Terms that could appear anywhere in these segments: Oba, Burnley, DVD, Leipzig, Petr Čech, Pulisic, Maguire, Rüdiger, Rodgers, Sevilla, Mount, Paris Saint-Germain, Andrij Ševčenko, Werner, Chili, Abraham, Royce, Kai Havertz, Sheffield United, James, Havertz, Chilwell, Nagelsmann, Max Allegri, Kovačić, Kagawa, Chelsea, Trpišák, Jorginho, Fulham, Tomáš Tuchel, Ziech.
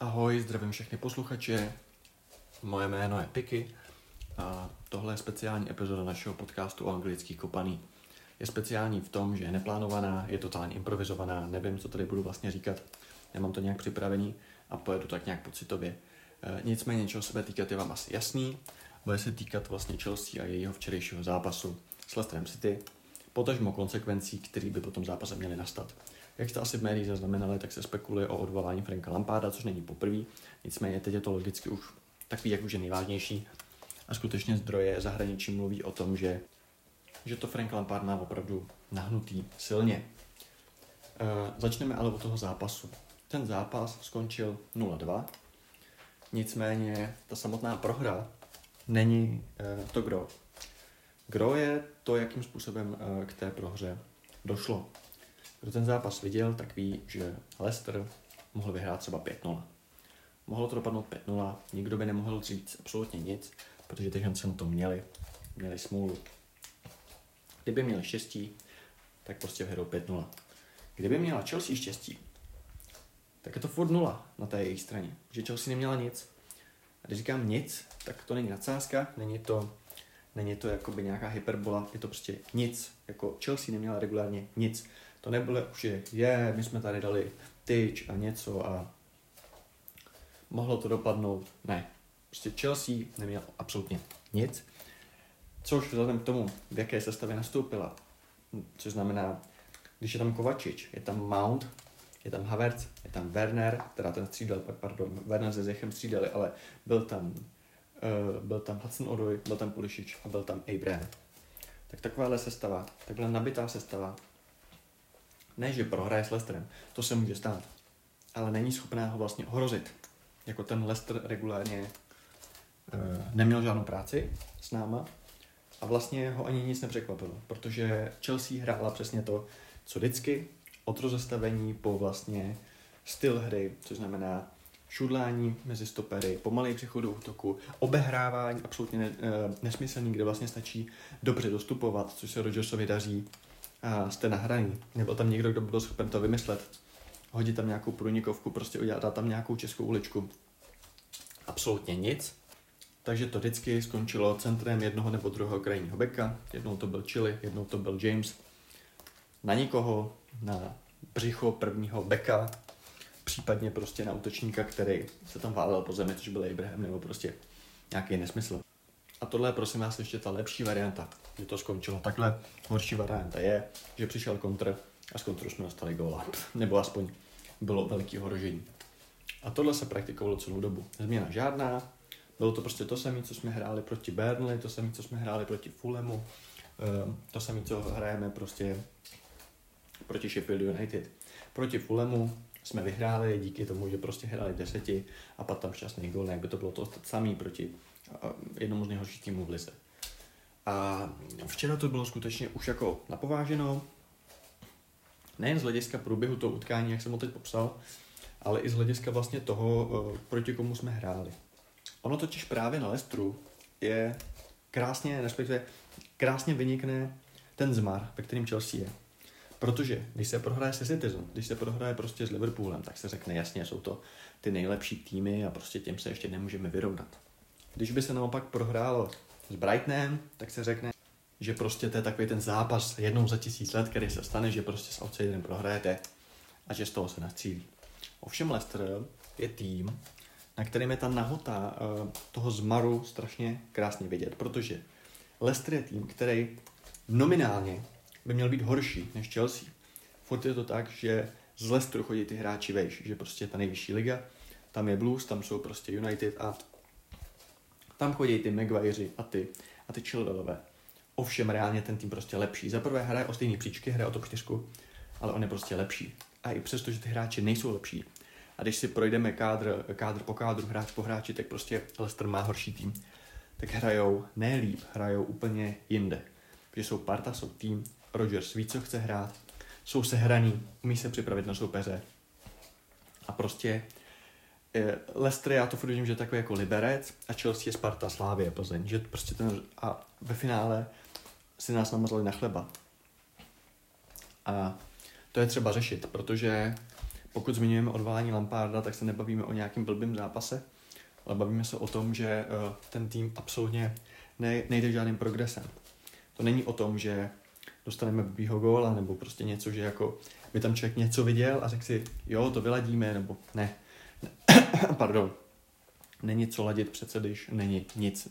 Ahoj, zdravím všechny posluchače. Moje jméno je Piky a tohle je speciální epizoda našeho podcastu o anglických kopaný. Je speciální v tom, že je neplánovaná, je totálně improvizovaná, nevím, co tady budu vlastně říkat, nemám to nějak připravený a pojedu tak nějak pocitově. Nicméně, čeho se bude týkat, je vám asi jasný. Bude se týkat vlastně Chelsea a jejího včerejšího zápasu s Leicesterem City, potažmo konsekvencí, které by po tom zápase měly nastat. Jak jste asi v médiích zaznamenali, tak se spekuluje o odvolání Franka Lamparda, což není poprvé, nicméně teď je to logicky už takový, jak už je nejvážnější. A skutečně zdroje zahraničí mluví o tom, že to Frank Lampard má opravdu nahnutý silně. Začneme ale od toho zápasu. Ten zápas skončil 0-2, nicméně ta samotná prohra není to gro. Gro je to, jakým způsobem k té prohře došlo. Kdo ten zápas viděl, tak ví, že Leicester mohl vyhrát třeba 5-0. Mohlo to dopadnout 5-0, nikdo by nemohl říct absolutně nic, protože ty Hansen to měli smůlu. Kdyby měli štěstí, tak prostě vyhrou 5-0. Kdyby měla Chelsea štěstí, tak je to furt 0 na té jejich straně, protože Chelsea neměla nic. A když říkám nic, tak to není nadsázka, není to jakoby nějaká hyperbola, je to prostě nic. Jako Chelsea neměla regulárně nic. To nebylo už, že my jsme tady dali tyč a něco a mohlo to dopadnout. Ne, prostě Chelsea neměl absolutně nic. Což vzhledem k tomu, v jaké sestavě nastoupila, což znamená, když je tam Kovačić, je tam Mount, je tam Havertz, je tam Werner, teda ten střídal, pardon, Werner se Zichem střídali, ale byl tam Hudson Odoj, byl tam Pulisic a byl tam Abraham. Tak takováhle sestava, takhle nabitá sestava, ne, že prohraje s Leicesterem, to se může stát, ale není schopná ho vlastně ohrozit. Jako ten Leicester regulárně neměl žádnou práci s náma a vlastně ho ani nic nepřekvapilo, protože Chelsea hrála přesně to, co vždycky, od rozestavení po vlastně styl hry, což znamená šudlání mezi stopery, pomalej přechod do útoku, obehrávání absolutně nesmyslný, kde vlastně stačí dobře dostupovat, což se Rodgersovi daří. A jste nahraní, nebyl tam někdo, kdo byl schopen to vymyslet, hodit tam nějakou průnikovku, prostě udělat tam nějakou českou uličku. Absolutně nic. Takže to vždycky skončilo centrem jednoho nebo druhého krajního beka. Jednou to byl Chili, jednou to byl James. Na nikoho, na břicho prvního beka, případně prostě na útočníka, který se tam válel po zemi, což byl Abraham, nebo prostě nějaký nesmysl. A tohle je prosím vás ještě ta lepší varianta, že to skončilo takhle. Horší varianta je, že přišel kontr a z kontru jsme dostali góla. Nebo aspoň bylo velký ohrožení. A tohle se praktikovalo celou dobu. Změna žádná, bylo to prostě to samé, co jsme hráli proti Burnley, to samé, co jsme hráli proti Fulhamu, to samé, co hrajeme prostě proti Sheffield United. Proti Fulhamu jsme vyhráli díky tomu, že prostě hráli 10 a padl tam šťastný gól, jak by to bylo to samé proti jednomu z nejhorších týmů v lize. A včera to bylo skutečně už jako napováženo, nejen z hlediska průběhu toho utkání, jak jsem ho teď popsal, ale i z hlediska vlastně toho, proti komu jsme hráli. Ono totiž právě na Leicesteru je krásně, respektive krásně vynikne ten zmar, ve kterým Chelsea je. Protože když se prohraje se Citizem, když se prohraje prostě s Liverpoolem, tak se řekne jasně, jsou to ty nejlepší týmy a prostě těm se ještě nemůžeme vyrovnat. Když by se naopak prohrálo s Brightonem, tak se řekne, že prostě to je takový ten zápas jednou za 1000 let, který se stane, že prostě s outsiderem prohrajete a že z toho se nastřílí. Ovšem Leicester je tým, na kterém je ta nahota toho zmaru strašně krásně vidět, protože Leicester je tým, který nominálně by měl být horší než Chelsea. Furt je to tak, že z Leicesteru chodí ty hráči vejš, že prostě je ta nejvyšší liga, tam je Blues, tam jsou prostě United a tam chodí ty Maguiři a ty Chilwellové. Ovšem reálně ten tým prostě lepší. Za prvé hraje o stejný příčky, hraje o top 4, ale on je prostě lepší. A i přesto, že ty hráči nejsou lepší. A když si projdeme kádr po kádru, hráč po hráči, tak prostě Leicester má horší tým. Tak hrajou ne líp, hrajou úplně jinde. Protože jsou parta, jsou tým, Rodgers ví, co chce hrát, jsou sehraný, umí se připravit na soupeře. A prostě Leicester, já to furt vidím, že je takový jako Liberec a Chelsea je Sparta, Slávie, Plzeň, že prostě ten a ve finále si nás namazali na chleba. A to je třeba řešit, protože Pokud zmiňujeme odvolání Lamparda, tak se nebavíme o nějakém blbým zápase, ale bavíme se o tom, že ten tým absolutně nejde žádným progresem. To není o tom, že dostaneme blbýho góla nebo prostě něco, že jako by tam člověk něco viděl a řekl si, jo, to vyladíme, nebo ne. Pardon. Není co ladit přece, když není nic,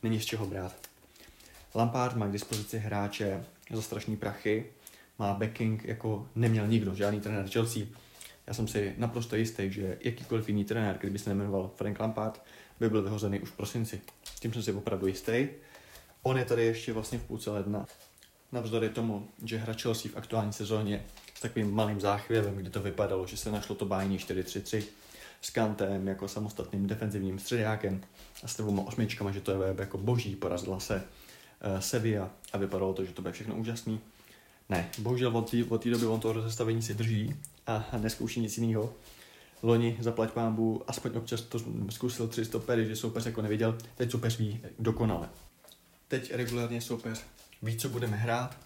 není z čeho brát. Lampard má k dispozici hráče za strašný prachy, má backing jako neměl nikdo, žádný trenér Chelsea. Já jsem si naprosto jistý, že jakýkoliv jiný trenér, kdyby se nejmenoval Frank Lampard, by byl vyhozený už v prosinci. Tím jsem si opravdu jistý. On je tady ještě vlastně v půlce ledna. Navzdory tomu, že hra Chelsea v aktuální sezóně s takovým malým záchvěvem, kdy to vypadalo, že se našlo to bájní 4-3-3 s Kantem jako samostatným defenzivním středákem a s těma osmičkama, že to je jako boží, porazila se Sevilla a vypadalo to, že to bude všechno úžasný. Ne, bohužel od té doby on to rozestavení si drží a neskouší nic jiného. Loni, zaplať pánbu, aspoň občas to zkusil 300 pery, že soupeř jako neviděl, teď soupeř ví dokonale. Teď regulárně soupeř ví, co budeme hrát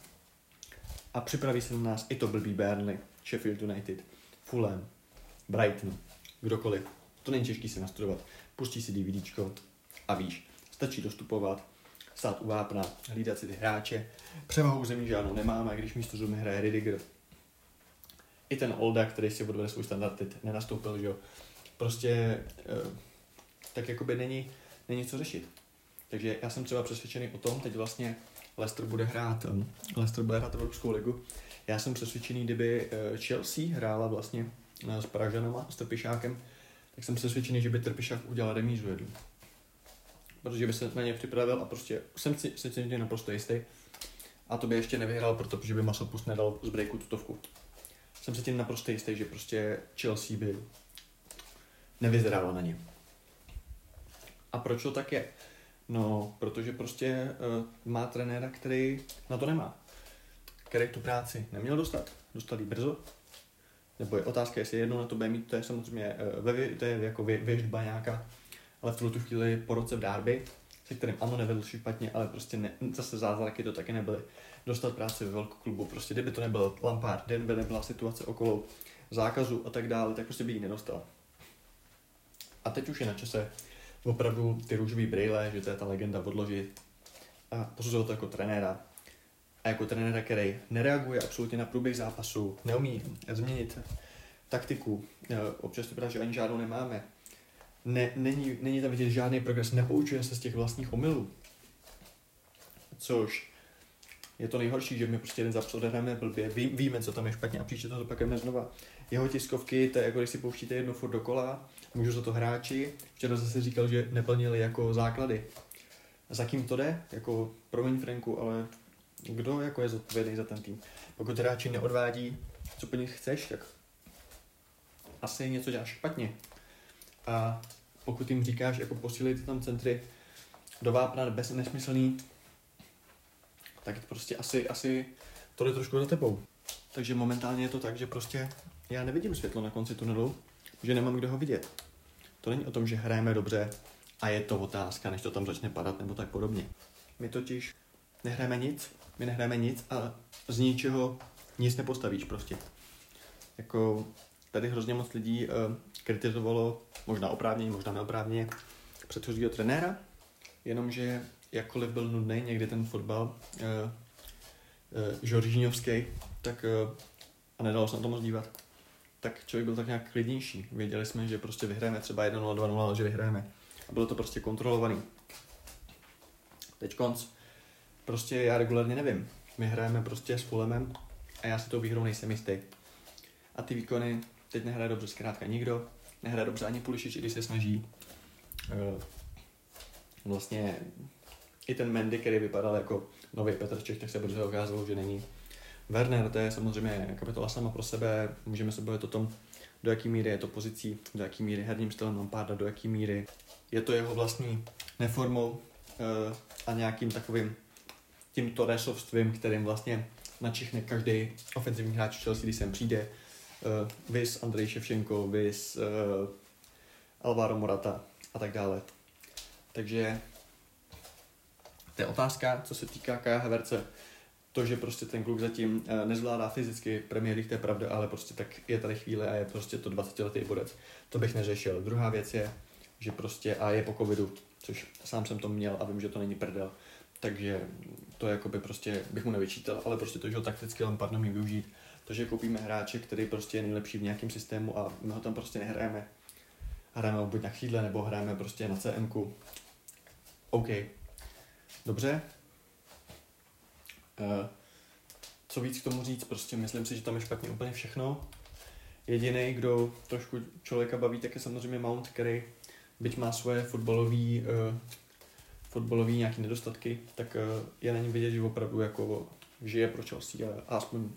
a připraví se na nás i to blbý Burnley, Sheffield United, Fulham, Brighton, kdokoliv. To není těžký se nastudovat. Pustí si DVDčko a víš, stačí dostupovat, stát u vápna, hlídat si ty hráče. Převahou zemí žádnou nemáme, když místo Zumy hraje Rüdiger. I ten Olda, který si odvede svůj standard, teď nenastoupil, že jo. Prostě tak jakoby není co řešit. Takže já jsem třeba přesvědčený o tom, teď vlastně Leicester bude hrát Evropskou ligu. Já jsem přesvědčený, kdyby Chelsea hrála vlastně s Pražanama, s Trpišákem, tak jsem přesvědčený, že by Trpišák udělal remízu jednu. Protože by se na ně připravil a prostě jsem si naprosto jistý. A to by ještě nevyhrál, protože by Masopust nedal z breaku tutovku. Jsem si tím naprosto jistý, že prostě Chelsea by nevyzrála na ně. A proč to tak je? No, protože prostě má trenéra, který na to nemá. Který tu práci neměl dostat. Dostal ji brzo. Nebo je otázka, jestli jednou na to bude mít, to je samozřejmě to je jako věžba nějaká. Ale v tuto chvíli po roce v derby, se kterým ano, nevedl špatně, ale prostě ne, zase zázraky to taky nebyly. Dostat práci ve velkoklubu, prostě kdyby to nebyl Lampard, kdyby nebyla situace okolo zákazu a tak dále, tak prostě by ji nedostal. A teď už je na čase opravdu ty růžový brýle, že to je ta legenda, odložit a posuzovat to jako trenéra. A jako trenéra, který nereaguje absolutně na průběh zápasu, neumí změnit taktiku, občas to pravda, že ani žádnou nemáme. Ne, není tam vidět žádný progres, nepoučuje se z těch vlastních omylů. Což je to nejhorší, že my prostě jeden zápas odehráme blbě, víme, co tam je špatně a příště to opakujeme znova. Jeho tiskovky, to je jako když si pouštíte jedno furt dokola, můžu za to hráči. Včera zase říkal, že neplnili jako základy. Za kým to jde? Jako promiň Franku, ale kdo jako je zodpovědný za ten tým? Pokud hráči neodvádí, co po nich chceš, tak asi něco děláš špatně. A pokud jim říkáš, jako posílejte tam centry do vápna bez nesmyslný, tak prostě asi to jde trošku za tebou. Takže momentálně je to tak, že prostě já nevidím světlo na konci tunelu, že nemám kde ho vidět. To není o tom, že hrajeme dobře a je to otázka, než to tam začne padat nebo tak podobně. My totiž nehráme nic a z ničeho nic nepostavíš prostě. Jako tady hrozně moc lidí kritizovalo, možná oprávněně, možná neoprávněně, předchozího trenéra, jenomže jakkoliv byl nudný někdy ten fotbal žoržíňovský, tak a nedalo se na to moc dívat, tak člověk byl tak nějak klidnější. Věděli jsme, že prostě vyhrajeme třeba 1-0, 2-0, ale že vyhrajeme. A bylo to prostě kontrolovaný. Teď konc. Prostě já regulárně nevím. My hrajeme prostě s Fulhamem a já si tou výhrou nejsem jistý. A ty výkony teď nehraje dobře zkrátka nikdo. Nehraje dobře ani Pulisic, i když se snaží. Vlastně i ten Mendy, který vypadal jako nový Petr Čech, tak se brzy ukázalo, že není. Werner, to je samozřejmě kapitola sama pro sebe. Můžeme se bavit o tom, do jaký míry je to pozicí, do jaký míry herním stylem Lamparda, do jaký míry je to jeho vlastní neformou a nějakým takovým tím Torresovstvím, kterým vlastně načichne každý ofenzivní hráč Chelsea, když sem přijde. Vys Andrij Ševčenko, vys Alvaro Morata a tak dále. Takže to je otázka, co se týká Kai Havertze. to, že prostě ten kluk zatím nezvládá fyzicky Premier League, to je pravda, ale prostě tak je tady chvíle a je prostě to 20letý bodec. To bych neřešil. Druhá věc je, že prostě a je po covidu, což sám jsem to měl a vím, že to není prdel. Takže to jakoby prostě bych mu nevyčítal, ale prostě to, že ho takticky Lampard nemůže využít. To, že koupíme hráče, který prostě je nejlepší v nějakém systému a my ho tam prostě nehrajeme. Hrajeme buď na křídle, nebo hrajeme prostě na CMku. OK. Dobře. Co víc k tomu říct, prostě myslím si, že tam je špatně úplně všechno. Jediný, kdo trošku člověka baví, tak je samozřejmě Mount, který byť má svoje fotbalový nějaký nedostatky, tak je na něm vidět, že opravdu jako žije pro Chelsea, ale aspoň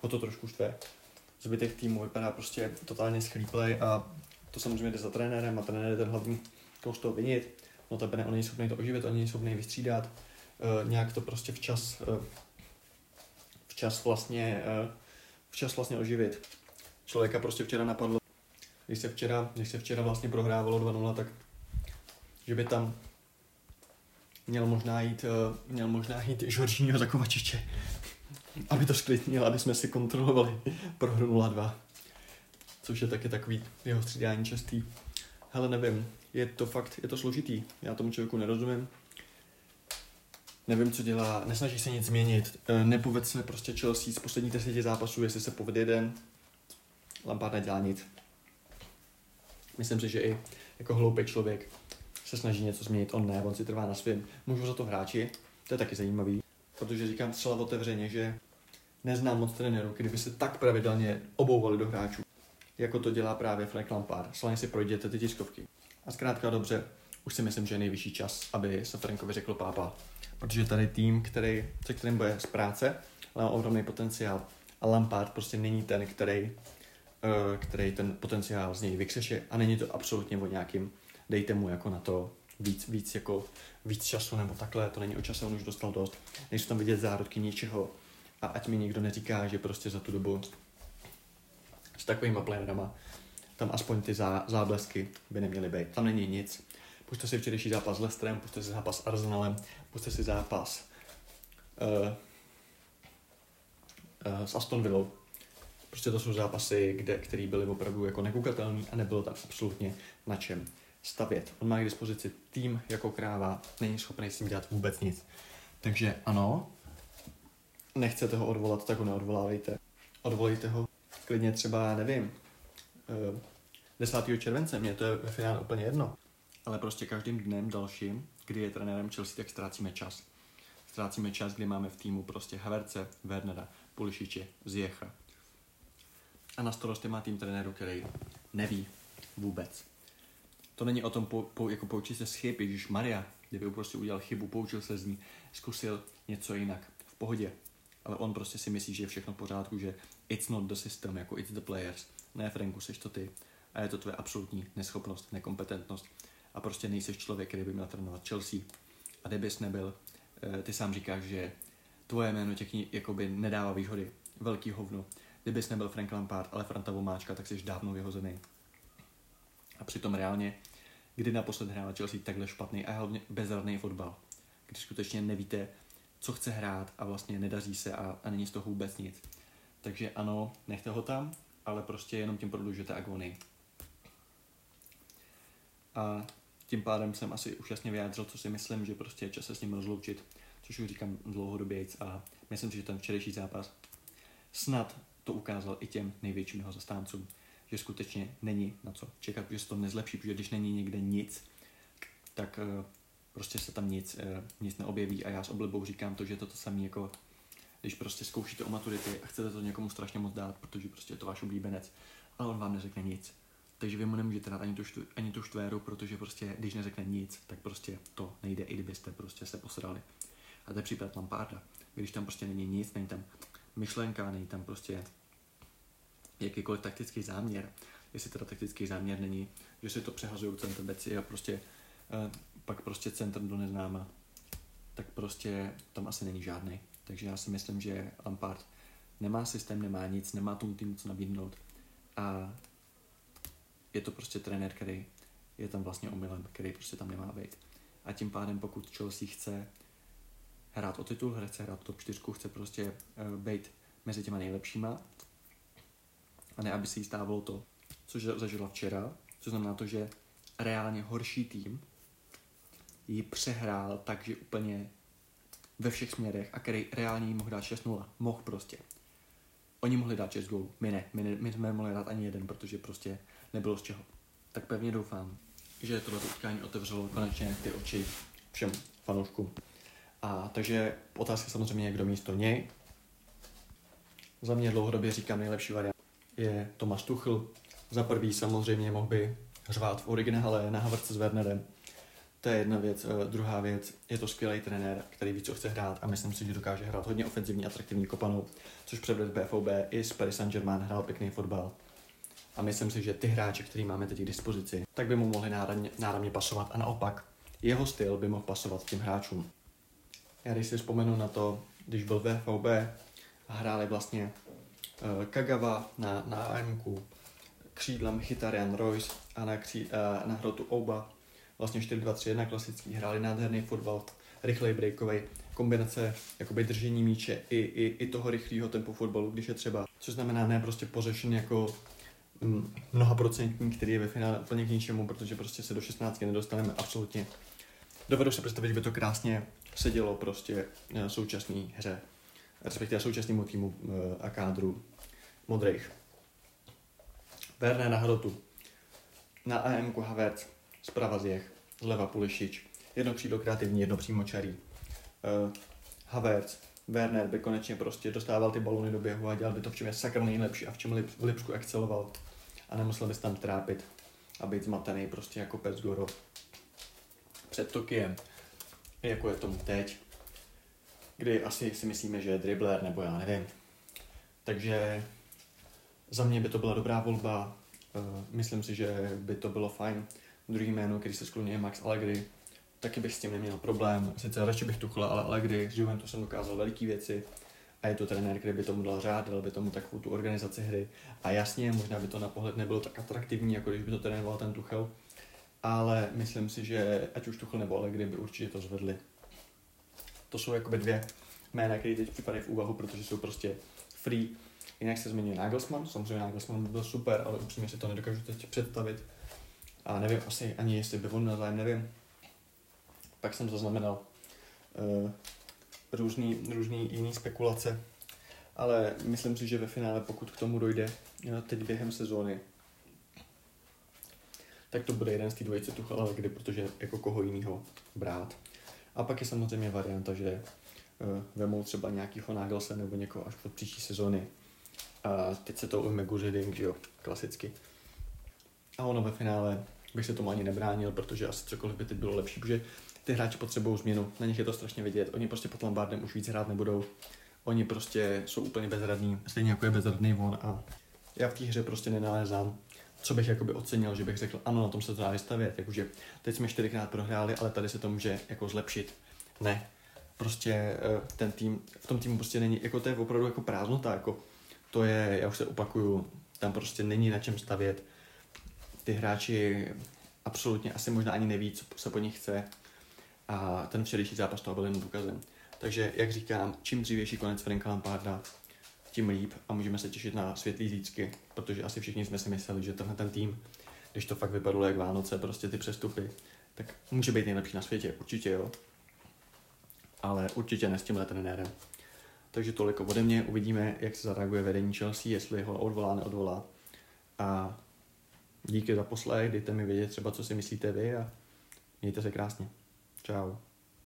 ho to trošku štve. Zbytek týmu vypadá prostě totálně schlíplej a to samozřejmě jde za trenérem a trenér je ten hlavní kouč toho vinit. Notabene on není schopný to oživit, on není schopný vystřídat. Nějak to prostě včas vlastně oživit. Člověka prostě včera napadlo, když se včera vlastně prohrávalo 2-0, tak že by tam měl možná jít Jorginho za Kovačiče, aby to sklidnil, aby jsme si kontrolovali prohru 0-2, což je taky takový jeho střídání častý. Hele, nevím, je to složitý, já tomu člověku nerozumím. Nevím, co dělá, nesnaží se nic změnit, nepoved se prostě Chelsea z posledních 10 zápasů, jestli se povede jeden, Lampard nedělá nic. Myslím si, že i jako hloupý člověk se snaží něco změnit, on ne, on si trvá na svém. Můžu za to hráči, to je taky zajímavý, protože říkám zcela otevřeně, že neznám moc trenérů, kdyby se tak pravidelně obouvali do hráčů, jako to dělá právě Frank Lampard. Slavně si projděte ty tiskovky. A zkrátka dobře, už si myslím, že je nejvyšší čas, aby se Frankovi řekl pápa. Protože tady tým, se kterým bude z práce, ale má ohromný potenciál. A Lampard prostě není ten, který ten potenciál z něj vykřeše. A není to absolutně o nějakým, dejte mu jako na to víc času nebo takhle. To není o čase, on už dostal dost. Nejsou tam vidět zárodky ničeho. A ať mi nikdo neříká, že prostě za tu dobu s takovýma playerama tam aspoň ty záblesky by neměly být. Tam není nic. Pusťte si včerejší zápas s Leicesterem, pusťte si zápas s Arsenalem, pusťte si zápas s Aston Villou. Prostě to jsou zápasy, které byly opravdu jako nekoukatelný a nebylo tam absolutně na čem stavět. On má k dispozici tým jako kráva, není schopný s tím dělat vůbec nic. Takže ano, nechcete ho odvolat, tak ho neodvolávejte. Odvolejte ho klidně třeba, nevím, 10. července, mně to je ve finále úplně jedno. Ale prostě každým dnem dalším, kdy je trenérem Chelsea, tak ztrácíme čas. Ztrácíme čas, kdy máme v týmu prostě Havertze, Wernera, Pulisiče, Ziecha. A na starosti má tým trenéru, který neví vůbec. To není o tom jako poučit se z chyb, ježišmarja, kdyby prostě udělal chybu, poučil se z ní, zkusil něco jinak, v pohodě. Ale on prostě si myslí, že je všechno v pořádku, že it's not the system, jako it's the players. Ne, Franku, seš to ty. A je to tvoje absolutní neschopnost, nekompetentnost. A prostě nejseš člověk, který by měl trénovat Chelsea. A kdybys nebyl, ty sám říkáš, že tvoje jméno tě jakoby nedává výhody. Velký hovno. Kdybys nebyl Frank Lampard, ale Franta Vomáčka, tak jsi dávno vyhozený. A přitom reálně, kdy naposled hrála Chelsea takhle špatný a hlavně bezradný fotbal. Když skutečně nevíte, co chce hrát a vlastně nedaří se a není z toho vůbec nic. Takže ano, nechte ho tam, ale prostě jenom tím prodlužujete agonii. A tím pádem jsem asi už jasně vyjádřil, co si myslím, že prostě je čas se s ním rozloučit, což už říkám dlouhodobějc a myslím si, že ten včerejší zápas snad to ukázal i těm největším jeho zastáncům, že skutečně není na co čekat, protože se to nezlepší, protože když není někde nic, tak prostě se tam nic neobjeví a já s oblibou říkám to, že je to samé jako když prostě zkoušíte o maturity a chcete to někomu strašně moc dát, protože prostě je to váš oblíbenec, ale on vám neřekne nic. Takže vy mu nemůžete dát ani tu štvéru, protože prostě, když neřekne nic, tak prostě to nejde, i kdybyste prostě se posrali. A to je případ Lamparda. Když tam prostě není nic, není tam myšlenka, není tam prostě jakýkoliv taktický záměr. Jestli teda taktický záměr není, že si to přehazují centrbeci a prostě pak prostě centr do neznáma, tak prostě tam asi není žádný. Takže já si myslím, že Lampard nemá systém, nemá nic, nemá tomu týmu co nabídnout a je to prostě trenér, který je tam vlastně omylem, který prostě tam nemá být. A tím pádem, pokud Chelsea chce hrát o titul, chce hrát top 4, chce prostě být mezi těma nejlepšíma. A ne, aby se jí stávalo to, což zažila včera, což znamená to, že reálně horší tým ji přehrál takže úplně ve všech směrech a který reálně jí mohl dát 6-0. Mohl prostě. Oni mohli dát 6 gólů, my ne. My jsme mohli dát ani jeden, protože prostě nebylo z čeho. Tak pevně doufám, že tohle utkání otevřelo konečně ty oči všem fanouškům. A takže otázka samozřejmě je, kdo místo něj. Za mě dlouhodobě říkám, nejlepší variant je Tomáš Tuchel. Za prvý samozřejmě mohl by řvát v originále na Havertze s Wernerem. To je jedna věc. Druhá věc, je to skvělý trenér, který ví, co chce hrát, a myslím si, že dokáže hrát hodně ofenzivní, atraktivní kopanou, což převede BVB i s Paris Saint-Germain hrál pěkný fotbal. A myslím si, že ty hráče, který máme teď k dispozici, tak by mu mohli náramně pasovat a naopak jeho styl by mohl pasovat těm hráčům. Já když si vzpomenu na to, když byl VFB a hráli vlastně Kagawa na AMku, křídlem Chytarian Royce a na hrotu Oba, vlastně 4-2-3-1 klasický, hráli nádherný fotbal, rychlej breakovej, kombinace jakoby držení míče i toho rychlého tempu fotbalu, když je třeba, což znamená ne prostě pořešen jako mnohaprocentní, který je ve finále úplně k ničemu, protože prostě se do 16 nedostaneme absolutně. Dovedu se představit, že by to krásně sedělo prostě současný hře, respektive současnému týmu a kádru modrejch. Werner na hrotu, na AMku Havertz, zprava Zick, zleva Pulisic, jedno křídlo kreativní, jedno přímočarý. Havertz, Werner by konečně prostě dostával ty balony do běhu a dělal by to, v čem je sakra nejlepší a v čem v Lipsku exceloval. A nemusel bys tam trápit a být zmatený prostě jako pes Goro před Tokiem, jako je tomu teď, kdy asi si myslíme, že je dribler, nebo já nevím. Takže za mě by to byla dobrá volba, myslím si, že by to bylo fajn. Druhý jméno, který se skloňuje, Max Allegri, taky bych s tím neměl problém, sice radši bych Tuchla, ale Allegri, s Juventusem dokázal veliký věci a je to trenér, který by tomu dal řád, dal by tomu takovou tu organizaci hry a jasně, možná by to na pohled nebylo tak atraktivní, jako když by to trénoval ten Tuchel, ale myslím si, že ať už Tuchel nebo Allegri by určitě to zvedli. To jsou jakoby dvě jména, které teď připadají v úvahu, protože jsou prostě free. Jinak se zmiňuje Nagelsmann, samozřejmě Nagelsmann by byl super, ale upřímně si to nedokážu teď představit. A nevím asi ani, jestli by on navzájem, nevím. Pak jsem zaznamenal různý jiný spekulace, ale myslím si, že ve finále, pokud k tomu dojde teď během sezóny, tak to bude jeden z té dvojice Tuchel, ale kdy, protože jako koho jinýho brát. A pak je samozřejmě varianta, že vemou třeba nějakýho Nagelse nebo někoho až od příští sezóny. A teď se to ujme Guřidink, že jo, klasicky. A ono ve finále bych se tomu ani nebránil, protože asi cokoliv by teď bylo lepší, protože ty hráči potřebují změnu, na nich je to strašně vidět, oni prostě pod Lampardem už víc hrát nebudou, oni prostě jsou úplně bezradní, stejně jako je bezradný on a já v té hře prostě nenalézám, co bych jakoby ocenil, že bych řekl, ano, na tom se to dá vystavět, jakože teď jsme 4x prohráli, ale tady se to může jako zlepšit, ne, prostě ten tým, v tom týmu prostě není, jako to je opravdu jako prázdnota, jako to je, já už se opakuju, tam prostě není na čem stavět. Ty hráči absolutně asi možná ani neví, co se po nich chce a ten včerejší zápas toho byl jen důkazem. Takže, jak říkám, čím dřívější konec Franka Lamparda, tím líp a můžeme se těšit na světlý zítřky, protože asi všichni jsme si mysleli, že tenhle ten tým, když to fakt vypadlo jak Vánoce, prostě ty přestupy, tak může být nejlepší na světě, určitě jo, ale určitě ne s tímhle trenérem. Takže toliko ode mě, uvidíme, jak se zareaguje vedení Chelsea, jestli ho odvolá, neodvolá a díky za poslech, dejte mi vědět třeba, co si myslíte vy a mějte se krásně. Čau.